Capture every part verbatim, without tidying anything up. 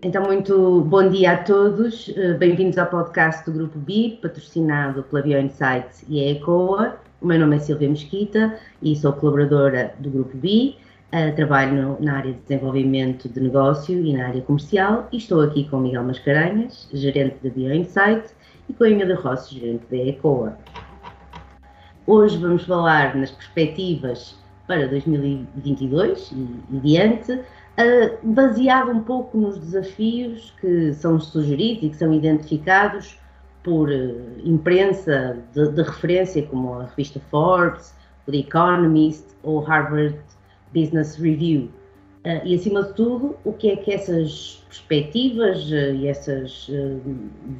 Então, muito bom dia a todos. Bem-vindos ao podcast do Grupo B E, patrocinado pela Bioinsight e a ECOA. O meu nome é Silvia Mesquita e sou colaboradora do Grupo B E. Uh, trabalho na área de desenvolvimento de negócio e na área comercial e estou aqui com Miguel Mascarenhas, gerente da Bioinsight, e com Emílio Roos, gerente da ECOA. Hoje vamos falar nas perspectivas para dois mil e vinte e dois e, e diante, uh, baseado um pouco nos desafios que são sugeridos e que são identificados por uh, imprensa de, de referência, como a revista Forbes, o The Economist ou Harvard Business Review. Uh, e, acima de tudo, o que é que essas perspectivas uh, e essas uh,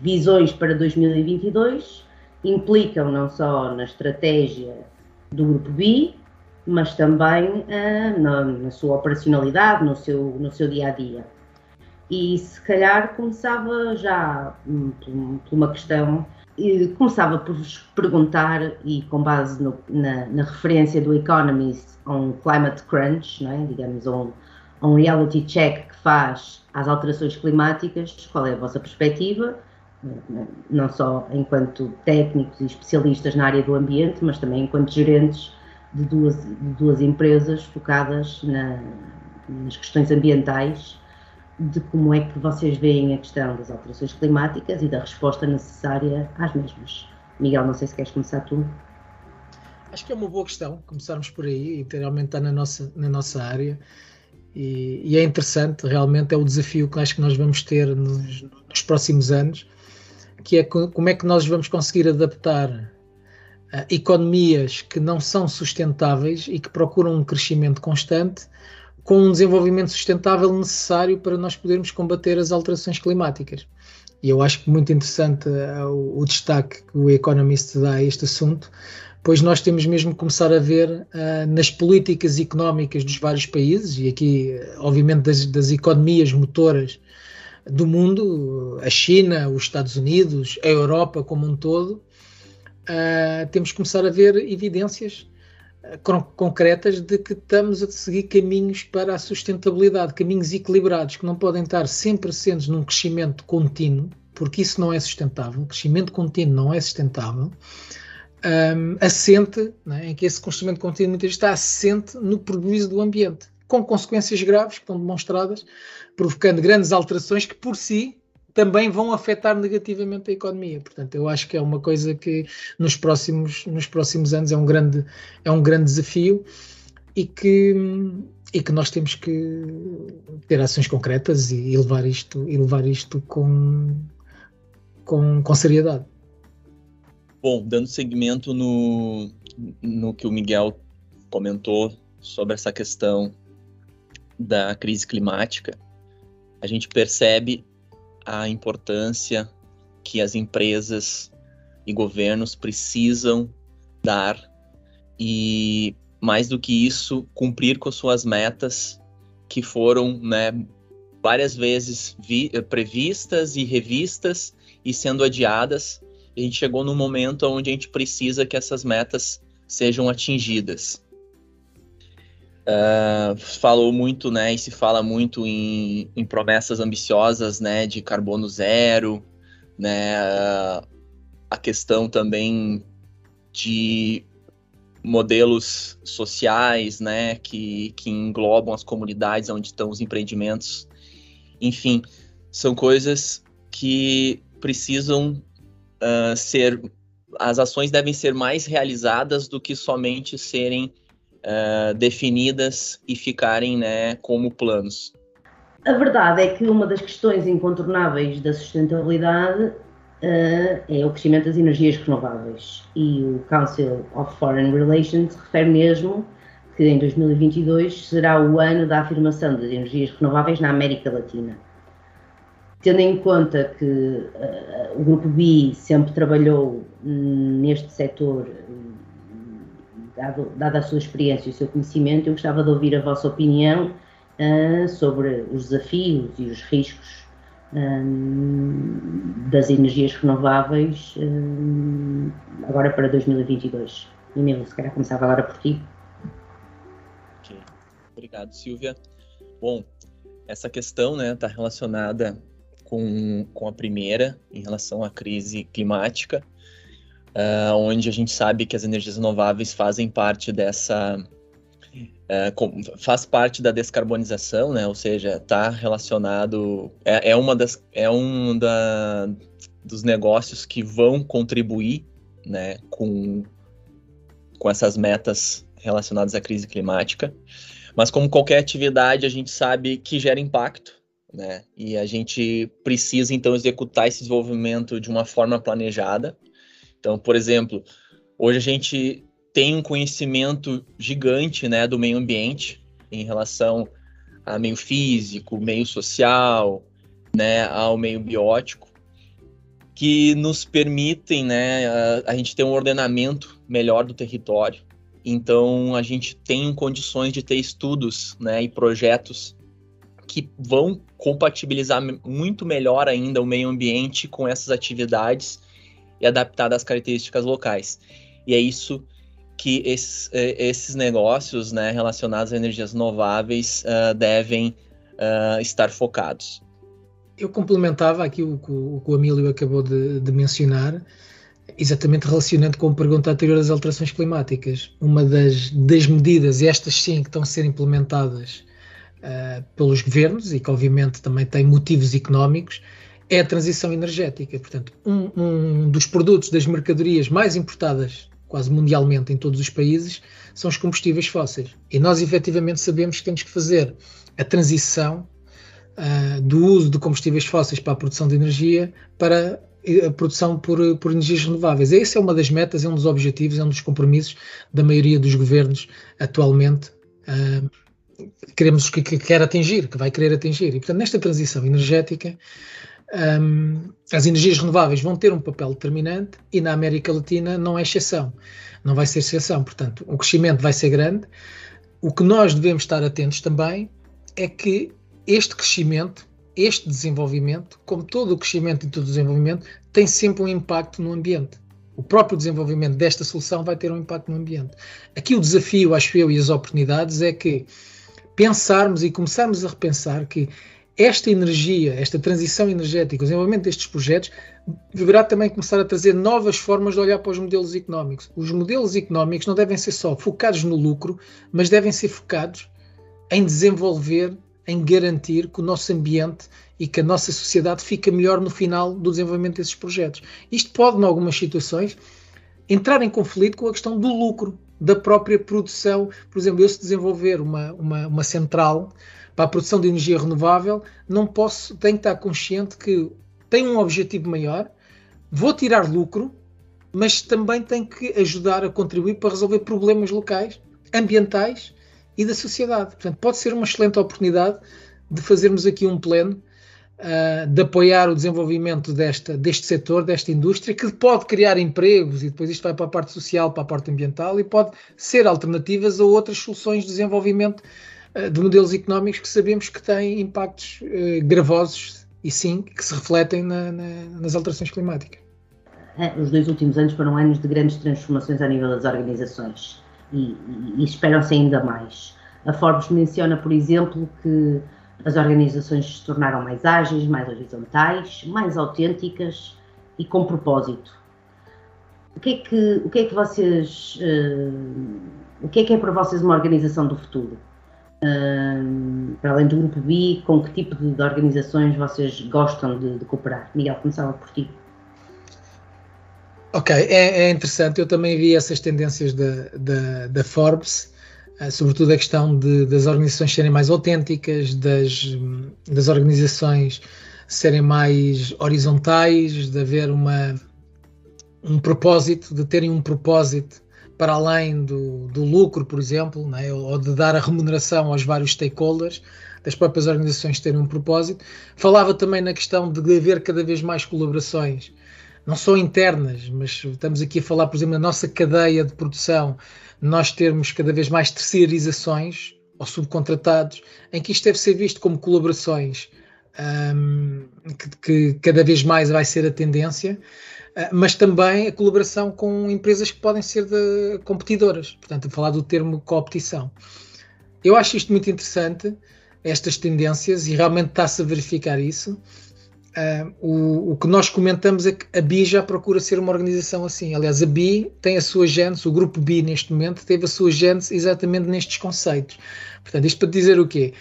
visões para dois mil e vinte e dois implicam não só na estratégia do Grupo B E, mas também uh, na, na sua operacionalidade, no seu, no seu dia-a-dia. E, se calhar, começava já um, por uma questão, e começava por vos perguntar, e com base no, na, na referência do Economist a um climate crunch, não é? Digamos, a um, um reality check que faz às alterações climáticas, qual é a vossa perspectiva, não só enquanto técnicos e especialistas na área do ambiente, mas também enquanto gerentes de duas, de duas empresas focadas na, nas questões ambientais, de como é que vocês veem a questão das alterações climáticas e da resposta necessária às mesmas. Miguel, não sei se queres começar tu. Acho que é uma boa questão começarmos por aí, e realmente está na nossa, na nossa área, e, e é interessante, realmente é o desafio que acho que nós vamos ter nos, nos próximos anos, que é como é que nós vamos conseguir adaptar uh, economias que não são sustentáveis e que procuram um crescimento constante, com um desenvolvimento sustentável necessário para nós podermos combater as alterações climáticas. E eu acho muito interessante uh, o, o destaque que o Economist dá a este assunto, pois nós temos mesmo que começar a ver uh, nas políticas económicas dos vários países, e aqui, obviamente, das, das economias motoras do mundo, a China, os Estados Unidos, a Europa como um todo, uh, temos que começar a ver evidências uh, con- concretas de que estamos a seguir caminhos para a sustentabilidade, caminhos equilibrados, que não podem estar sempre sendo num crescimento contínuo, porque isso não é sustentável, crescimento contínuo não é sustentável, Um, assente, né, em que esse crescimento contínuo muitas vezes está assente no prejuízo do ambiente, com consequências graves que estão demonstradas, provocando grandes alterações que por si também vão afetar negativamente a economia. Portanto, eu acho que é uma coisa que nos próximos, nos próximos anos é um grande, é um grande desafio e que, e que nós temos que ter ações concretas e, e levar isto, e levar isto com, com, com seriedade. Bom, dando seguimento no, no que o Miguel comentou sobre essa questão da crise climática, a gente percebe a importância que as empresas e governos precisam dar e, mais do que isso, cumprir com suas metas que foram, né, várias vezes vi- previstas e revistas e sendo adiadas. A gente chegou num momento onde a gente precisa que essas metas sejam atingidas. Uh, falou muito, né, e se fala muito em, em promessas ambiciosas, né, de carbono zero, né, uh, a questão também de modelos sociais, né, que, que englobam as comunidades onde estão os empreendimentos. Enfim, são coisas que precisam... Uh, ser, as ações devem ser mais realizadas do que somente serem uh, definidas e ficarem, né, como planos. A verdade é que uma das questões incontornáveis da sustentabilidade uh, é o crescimento das energias renováveis, e o Council of Foreign Relations refere mesmo que em dois mil e vinte e dois será o ano da afirmação das energias renováveis na América Latina. Tendo em conta que uh, o Grupo B E sempre trabalhou neste setor, dado, dada a sua experiência e o seu conhecimento, eu gostava de ouvir a vossa opinião uh, sobre os desafios e os riscos uh, das energias renováveis uh, agora para dois mil e vinte e dois. Emílio, se calhar começava agora por ti. Okay. Obrigado, Silvia. Bom, Essa questão, né, está relacionada com, com a primeira, em relação à crise climática, uh, onde a gente sabe que as energias renováveis fazem parte dessa... Uh, com, faz parte da descarbonização, né, ou seja, está relacionado... É, é, uma das, é um da, dos negócios que vão contribuir, né, com, com essas metas relacionadas à crise climática. Mas como qualquer atividade, a gente sabe que gera impacto, né? E a gente precisa, então, executar esse desenvolvimento de uma forma planejada. Então, por exemplo, hoje a gente tem um conhecimento gigante, né, do meio ambiente em relação a meio físico, meio social, né, ao meio biótico, que nos permitem, né, a, a gente ter um ordenamento melhor do território. Então, a gente tem condições de ter estudos, né, e projetos que vão compatibilizar muito melhor ainda o meio ambiente com essas atividades e adaptar às características locais. E é isso que esses, esses negócios, né, relacionados a energias renováveis uh, devem uh, estar focados. Eu complementava aqui o que o, o Emílio acabou de, de mencionar, exatamente relacionando com a pergunta anterior das alterações climáticas. Uma das, das medidas, estas sim, que estão a ser implementadas uh, pelos governos e que obviamente também têm motivos económicos, é a transição energética. Portanto, um, um dos produtos, das mercadorias mais importadas quase mundialmente em todos os países, são os combustíveis fósseis. E nós efetivamente sabemos que temos que fazer a transição uh, do uso de combustíveis fósseis para a produção de energia para a produção por, por energias renováveis. Essa é uma das metas, é um dos objetivos, é um dos compromissos da maioria dos governos atualmente uh, queremos que, que quer atingir, que vai querer atingir. E, portanto, nesta transição energética, um, as energias renováveis vão ter um papel determinante e na América Latina não é exceção, não vai ser exceção. Portanto, o crescimento vai ser grande. O que nós devemos estar atentos também é que este crescimento, este desenvolvimento, como todo o crescimento e todo o desenvolvimento, tem sempre um impacto no ambiente. O próprio desenvolvimento desta solução vai ter um impacto no ambiente. Aqui o desafio, acho eu, e as oportunidades é que pensarmos e começarmos a repensar que esta energia, esta transição energética, o desenvolvimento destes projetos, deverá também começar a trazer novas formas de olhar para os modelos económicos. Os modelos económicos não devem ser só focados no lucro, mas devem ser focados em desenvolver, em garantir que o nosso ambiente e que a nossa sociedade fica melhor no final do desenvolvimento desses projetos. Isto pode, em algumas situações, entrar em conflito com a questão do lucro, da própria produção. Por exemplo, eu se desenvolver uma, uma, uma central para a produção de energia renovável, não posso, tenho que estar consciente que tenho um objetivo maior, vou tirar lucro, mas também tenho que ajudar a contribuir para resolver problemas locais, ambientais, e da sociedade. Portanto, pode ser uma excelente oportunidade de fazermos aqui um plano, uh, de apoiar o desenvolvimento desta, deste setor, desta indústria, que pode criar empregos, e depois isto vai para a parte social, para a parte ambiental, e pode ser alternativas a outras soluções de desenvolvimento uh, de modelos económicos que sabemos que têm impactos uh, gravosos, e sim, que se refletem na, na, nas alterações climáticas. Os dois últimos anos foram anos de grandes transformações a nível das organizações. E, e esperam-se ainda mais. A Forbes menciona, por exemplo, que as organizações se tornaram mais ágeis, mais horizontais, mais autênticas e com propósito. O que é que, o que, é que vocês... Uh, o que é que é para vocês uma organização do futuro? Uh, para além do Grupo B E, com que tipo de, de organizações vocês gostam de, de cooperar? Miguel, começava por ti. Ok, é, é interessante. Eu também vi essas tendências da, da, da Forbes, sobretudo a questão de, das organizações serem mais autênticas, das, das organizações serem mais horizontais, de haver uma, um propósito, de terem um propósito para além do, do lucro, por exemplo, não é? Ou de dar a remuneração aos vários stakeholders, das próprias organizações terem um propósito. Falava também na questão de haver cada vez mais colaborações, não só internas, mas estamos aqui a falar, por exemplo, na nossa cadeia de produção, nós termos cada vez mais terceirizações ou subcontratados, em que isto deve ser visto como colaborações, um, que, que cada vez mais vai ser a tendência, mas também a colaboração com empresas que podem ser de competidoras, portanto, a falar do termo competição. Eu acho isto muito interessante, estas tendências e realmente está-se a verificar isso. Uh, o, o que nós comentamos é que a B I já procura ser uma organização assim. Aliás, a B I tem a sua gênese, o grupo B I neste momento teve a sua gênese exatamente nestes conceitos. Portanto, isto para dizer o quê?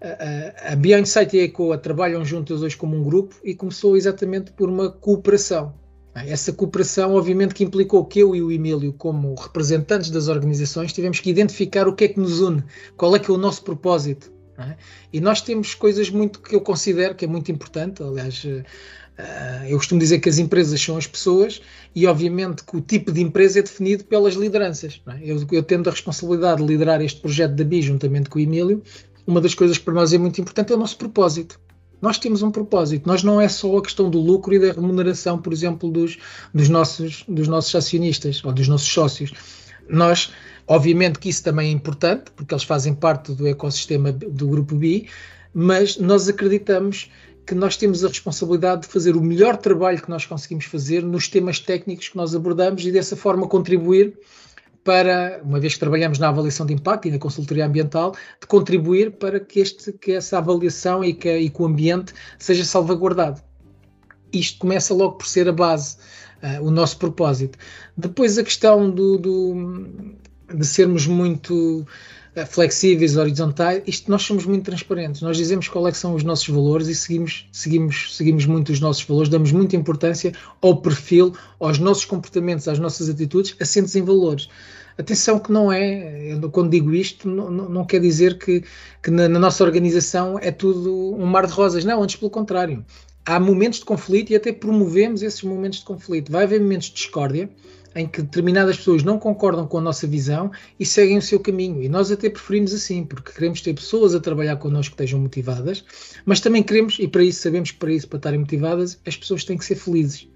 Uh, uh, a Bioinsight e a ECOA trabalham juntas hoje como um grupo e começou exatamente por uma cooperação. Essa cooperação, obviamente, que implicou que eu e o Emílio, como representantes das organizações, tivemos que identificar o que é que nos une, qual é que é o nosso propósito. Não é? E nós temos coisas muito que eu considero que é muito importante. Aliás, eu costumo dizer que as empresas são as pessoas e, obviamente, que o tipo de empresa é definido pelas lideranças. Não é? Eu, eu tendo a responsabilidade de liderar este projeto da B I juntamente com o Emílio, uma das coisas que para nós é muito importante é o nosso propósito. Nós temos um propósito, nós não é só a questão do lucro e da remuneração, por exemplo, dos, dos, nossos, dos nossos acionistas ou dos nossos sócios. Nós, obviamente que isso também é importante, porque eles fazem parte do ecossistema do Grupo B I, mas nós acreditamos que nós temos a responsabilidade de fazer o melhor trabalho que nós conseguimos fazer nos temas técnicos que nós abordamos e dessa forma contribuir para, uma vez que trabalhamos na avaliação de impacto e na consultoria ambiental, de contribuir para que, este, que essa avaliação e que, e que o ambiente seja salvaguardado. Isto começa logo por ser a base, uh, o nosso propósito. Depois a questão do, do, de sermos muito uh, flexíveis, horizontais, isto, nós somos muito transparentes, nós dizemos qual é que são os nossos valores e seguimos, seguimos, seguimos muito os nossos valores, damos muita importância ao perfil, aos nossos comportamentos, às nossas atitudes, assentes em valores. Atenção que não é, eu, quando digo isto, não, não, não quer dizer que, que na, na nossa organização é tudo um mar de rosas, não, antes pelo contrário. Há momentos de conflito e até promovemos esses momentos de conflito. Vai haver momentos de discórdia em que determinadas pessoas não concordam com a nossa visão e seguem o seu caminho. E nós até preferimos assim, porque queremos ter pessoas a trabalhar connosco que estejam motivadas, mas também queremos, e para isso sabemos que para isso, para estarem motivadas, as pessoas têm que ser felizes.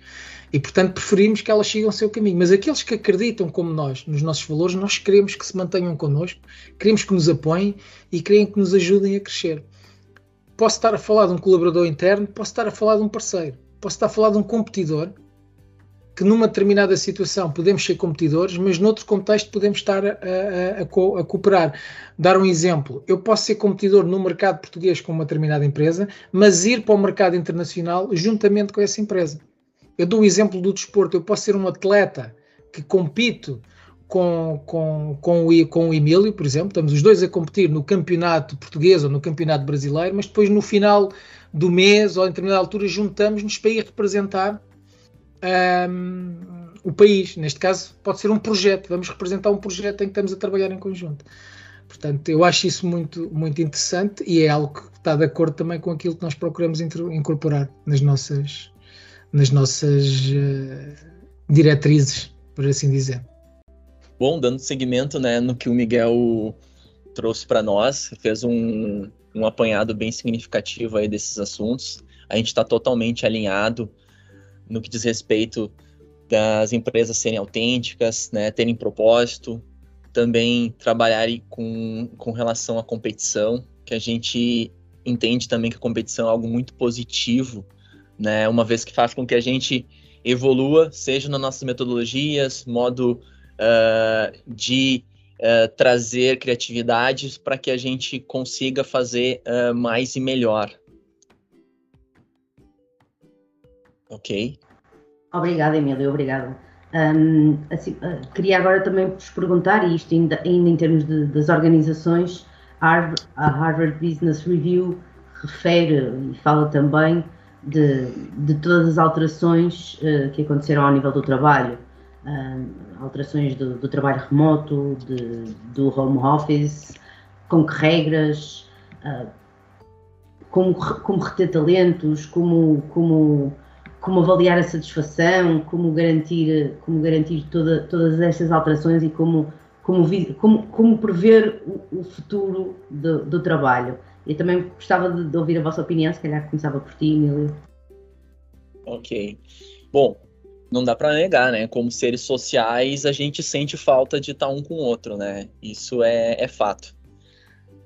E, portanto, preferimos que elas sigam o seu caminho. Mas aqueles que acreditam, como nós, nos nossos valores, nós queremos que se mantenham connosco, queremos que nos apoiem e queremos que nos ajudem a crescer. Posso estar a falar de um colaborador interno, posso estar a falar de um parceiro, posso estar a falar de um competidor, que numa determinada situação podemos ser competidores, mas noutro contexto podemos estar a, a, a, co- a cooperar. Dar um exemplo, eu posso ser competidor no mercado português com uma determinada empresa, mas ir para o mercado internacional juntamente com essa empresa. Eu dou o exemplo do desporto, eu posso ser um atleta que compito Com, com, com, o, com o Emílio, por exemplo, estamos os dois a competir no campeonato português ou no campeonato brasileiro, mas depois no final do mês ou em determinada altura juntamos-nos para ir representar um, o país. Neste caso pode ser um projeto, vamos representar um projeto em que estamos a trabalhar em conjunto. Portanto, eu acho isso muito, muito interessante e é algo que está de acordo também com aquilo que nós procuramos incorporar nas nossas, nas nossas uh, diretrizes, por assim dizer. Bom, dando seguimento, né, no que o Miguel trouxe para nós, fez um, um apanhado bem significativo aí desses assuntos. A gente está totalmente alinhado no que diz respeito das empresas serem autênticas, né, terem propósito, também trabalharem com, com relação à competição, que a gente entende também que a competição é algo muito positivo, né, uma vez que faz com que a gente evolua, seja nas nossas metodologias, modo... Uh, de uh, trazer criatividades para que a gente consiga fazer uh, mais e melhor. Ok. Obrigada, Emílio, obrigado. Um, assim, uh, queria agora também vos perguntar, e isto ainda, ainda em termos de, das organizações, a Harvard, a Harvard Business Review refere e fala também de, de todas as alterações uh, que aconteceram ao nível do trabalho. Uh, alterações do, do trabalho remoto, de, do home office, com que regras, uh, como, como reter talentos, como, como, como avaliar a satisfação, como garantir, como garantir toda, todas estas alterações e como, como, como, como prever o, o futuro do, do trabalho. Eu também gostava de, de ouvir a vossa opinião, se calhar começava por ti, Emílio. Ok. Bom, não dá para negar, né? Como seres sociais, a gente sente falta de estar um com o outro, né? Isso é, é fato.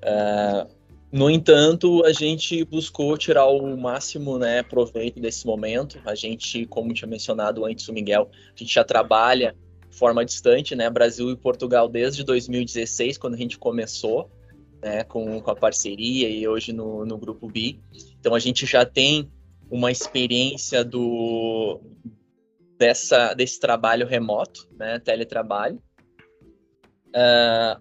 Uh, no entanto, a gente buscou tirar o máximo, né, proveito desse momento. A gente, como tinha mencionado antes o Miguel, a gente já trabalha de forma distante, né? Brasil e Portugal desde dois mil e dezesseis, quando a gente começou. né, com, com a parceria e hoje no, no Grupo B E. Então, a gente já tem uma experiência do, dessa, desse trabalho remoto, né, teletrabalho. Uh,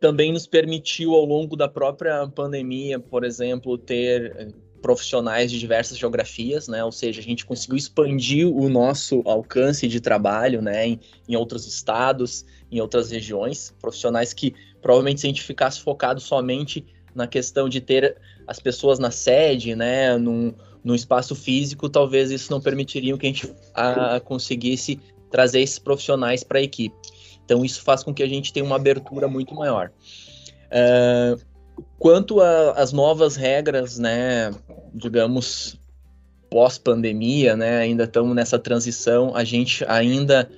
também nos permitiu, ao longo da própria pandemia, por exemplo, ter profissionais de diversas geografias, né? Ou seja, a gente conseguiu expandir o nosso alcance de trabalho, né? Em, em outros estados, em outras regiões, profissionais que provavelmente se a gente ficasse focado somente na questão de ter as pessoas na sede, né? Num, num espaço físico, talvez isso não permitiria que a gente a, conseguisse trazer esses profissionais para a equipe. Então, isso faz com que a gente tenha uma abertura muito maior. Uh, Quanto às novas regras, né, digamos, pós-pandemia, né, ainda estamos nessa transição, a gente ainda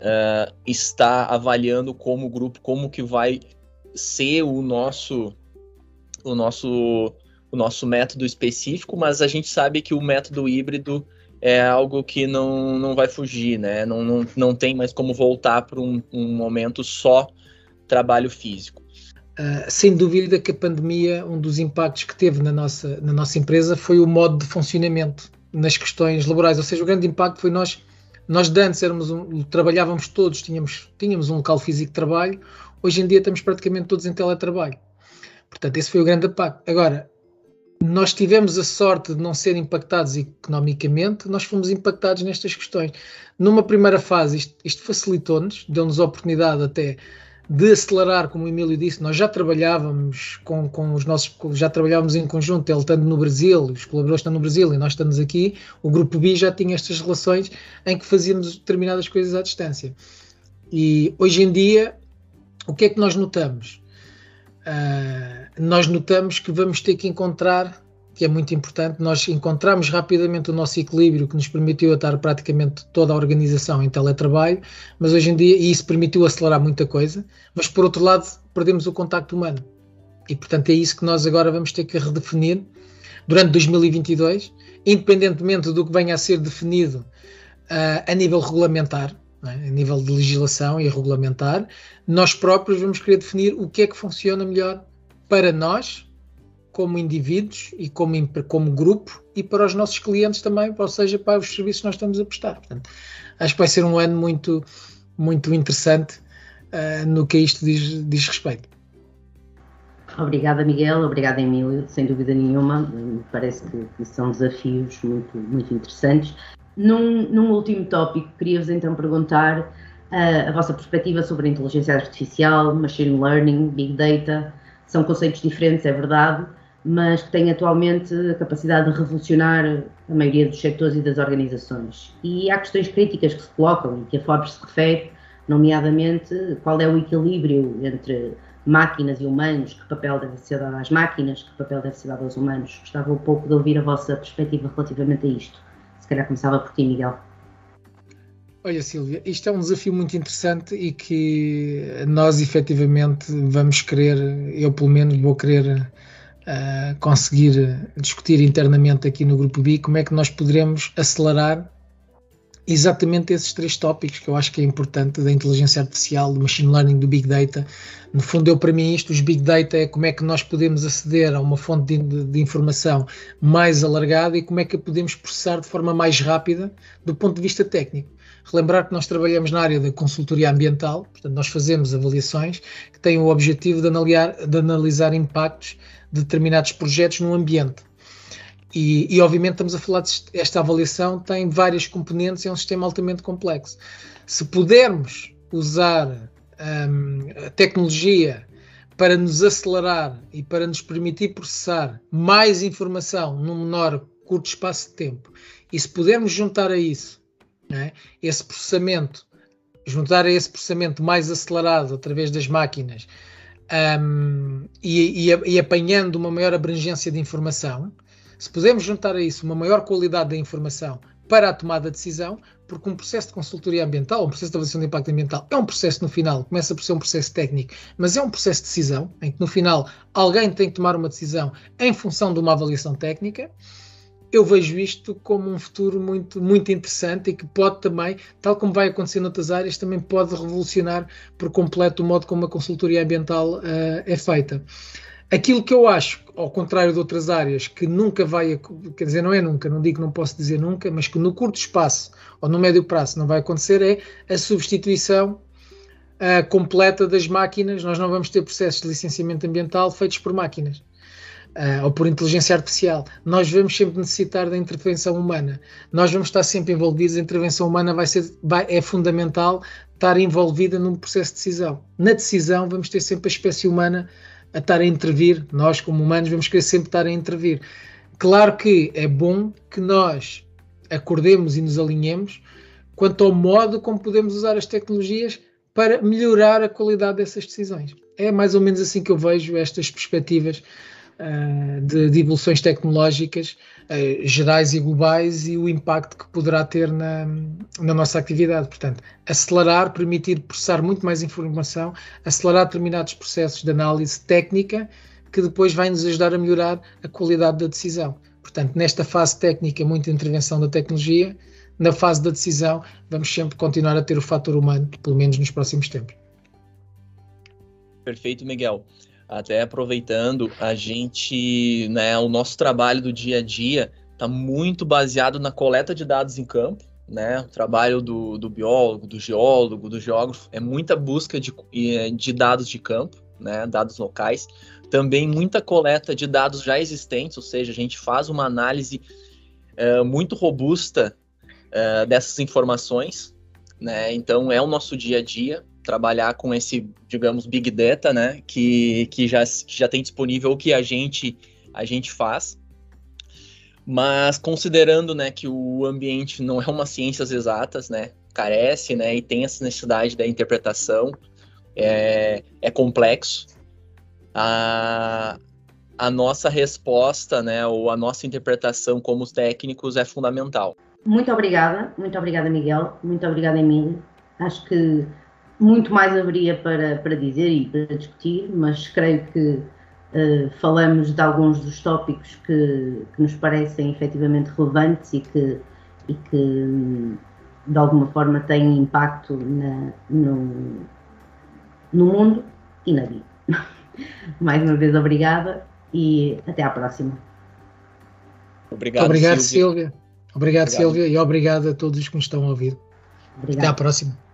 uh, está avaliando como grupo, como que vai ser o nosso, o, nosso, o nosso método específico, mas a gente sabe que o método híbrido é algo que não, não vai fugir, né, não, não, não tem mais como voltar para um, um momento só trabalho físico. Uh, sem dúvida que a pandemia, um dos impactos que teve na nossa, na nossa empresa foi o modo de funcionamento nas questões laborais, ou seja, o grande impacto foi nós, nós de antes éramos um, trabalhávamos todos, tínhamos, tínhamos um local físico de trabalho, hoje em dia estamos praticamente todos em teletrabalho, portanto esse foi o grande impacto. Agora, nós tivemos a sorte de não ser impactados economicamente, nós fomos impactados nestas questões. Numa primeira fase isto, isto facilitou-nos, deu-nos a oportunidade até de acelerar, como o Emílio disse, nós já trabalhávamos com, com os nossos, já trabalhávamos em conjunto, ele estando no Brasil, os colaboradores estão no Brasil e nós estamos aqui, o Grupo B E já tinha estas relações em que fazíamos determinadas coisas à distância. E hoje em dia, o que é que nós notamos? Uh, nós notamos que vamos ter que encontrar, que é muito importante, nós encontramos rapidamente o nosso equilíbrio que nos permitiu estar praticamente toda a organização em teletrabalho, mas hoje em dia, e isso permitiu acelerar muita coisa, mas por outro lado perdemos o contacto humano e portanto é isso que nós agora vamos ter que redefinir durante dois mil e vinte e dois, independentemente do que venha a ser definido uh, a nível regulamentar, não é? A nível de legislação e regulamentar, nós próprios vamos querer definir o que é que funciona melhor para nós, como indivíduos e como, como grupo, e para os nossos clientes também, ou seja, para os serviços que nós estamos a prestar. Portanto, acho que vai ser um ano muito, muito interessante uh, no que isto diz, diz respeito. Obrigada, Miguel. Obrigada, Emílio. Sem dúvida nenhuma, parece que são desafios muito, muito interessantes. Num, num último tópico, queria-vos então perguntar uh, a vossa perspectiva sobre a inteligência artificial, machine learning, big data. São conceitos diferentes, é verdade, mas que têm atualmente a capacidade de revolucionar a maioria dos setores e das organizações. E há questões críticas que se colocam e que a Forbes se refere, nomeadamente qual é o equilíbrio entre máquinas e humanos, que papel deve ser dado às máquinas, que papel deve ser dado aos humanos. Gostava um pouco de ouvir a vossa perspectiva relativamente a isto. Se calhar começava por ti, Miguel. Olha, Silvia, isto é um desafio muito interessante e que nós efetivamente vamos querer, eu pelo menos vou querer Uh, conseguir discutir internamente aqui no Grupo B E como é que nós poderemos acelerar exatamente esses três tópicos que eu acho que é importante, da inteligência artificial, do machine learning, do big data. No fundo, eu para mim isto, os big data, é como é que nós podemos aceder a uma fonte de, de informação mais alargada e como é que a podemos processar de forma mais rápida do ponto de vista técnico. Relembrar que nós trabalhamos na área da consultoria ambiental, portanto nós fazemos avaliações que têm o objetivo de, analiar, de analisar impactos de determinados projetos no ambiente. E, e obviamente estamos a falar de esta avaliação tem várias componentes e é um sistema altamente complexo. Se pudermos usar hum, a tecnologia para nos acelerar e para nos permitir processar mais informação num menor curto espaço de tempo, e se pudermos juntar a isso, né, esse processamento, juntar a esse processamento mais acelerado através das máquinas hum, e, e, e apanhando uma maior abrangência de informação, se pudermos juntar a isso uma maior qualidade da informação para a tomada de decisão, porque um processo de consultoria ambiental, um processo de avaliação de impacto ambiental, é um processo no final, começa por ser um processo técnico, mas é um processo de decisão, em que no final alguém tem que tomar uma decisão em função de uma avaliação técnica. Eu vejo isto como um futuro muito, muito interessante e que pode também, tal como vai acontecer noutras áreas, também pode revolucionar por completo o modo como a consultoria ambiental uh, é feita. Aquilo que eu acho, ao contrário de outras áreas, que nunca vai, quer dizer, não é nunca, não digo que não posso dizer nunca, mas que no curto espaço ou no médio prazo não vai acontecer, é a substituição uh, completa das máquinas. Nós não vamos ter processos de licenciamento ambiental feitos por máquinas. Uh, ou por inteligência artificial. Nós vamos sempre necessitar da intervenção humana, nós vamos estar sempre envolvidos, a intervenção humana vai ser, vai, é fundamental estar envolvida num processo de decisão. Na decisão vamos ter sempre a espécie humana a estar a intervir, nós como humanos vamos querer sempre estar a intervir. Claro que é bom que nós acordemos e nos alinhemos quanto ao modo como podemos usar as tecnologias para melhorar a qualidade dessas decisões. É mais ou menos assim que eu vejo estas perspectivas De, de evoluções tecnológicas eh, gerais e globais e o impacto que poderá ter na, na nossa atividade. Portanto, acelerar, permitir processar muito mais informação, acelerar determinados processos de análise técnica que depois vai nos ajudar a melhorar a qualidade da decisão. Portanto, nesta fase técnica, muita intervenção da tecnologia, na fase da decisão vamos sempre continuar a ter o fator humano, pelo menos nos próximos tempos. Perfeito, Miguel. Até aproveitando, a gente, né, o nosso trabalho do dia a dia está muito baseado na coleta de dados em campo, né? O trabalho do, do biólogo, do geólogo, do geógrafo é muita busca de, de dados de campo, né? Dados locais, também muita coleta de dados já existentes, ou seja, a gente faz uma análise uh, muito robusta uh, dessas informações, né? Então é o nosso dia a dia trabalhar com esse, digamos, Big Data, né, que, que, já, que já tem disponível o que a gente, a gente faz, mas considerando, né, que o ambiente não é uma ciências exatas, né, carece, né, e tem essa necessidade da interpretação, é, é complexo, a, a nossa resposta, né, ou a nossa interpretação como técnicos é fundamental. Muito obrigada, muito obrigada, Miguel, muito obrigada, Emílio. Acho que muito mais haveria para, para dizer e para discutir, mas creio que uh, falamos de alguns dos tópicos que, que nos parecem efetivamente relevantes e que, e que de alguma forma têm impacto na, no, no mundo e na vida. Mais uma vez, obrigada e até à próxima. Obrigado, obrigado Silvia. Silvia. Obrigado, obrigado, Silvia, e obrigado a todos os que nos estão a ouvir. Obrigado. Até à próxima.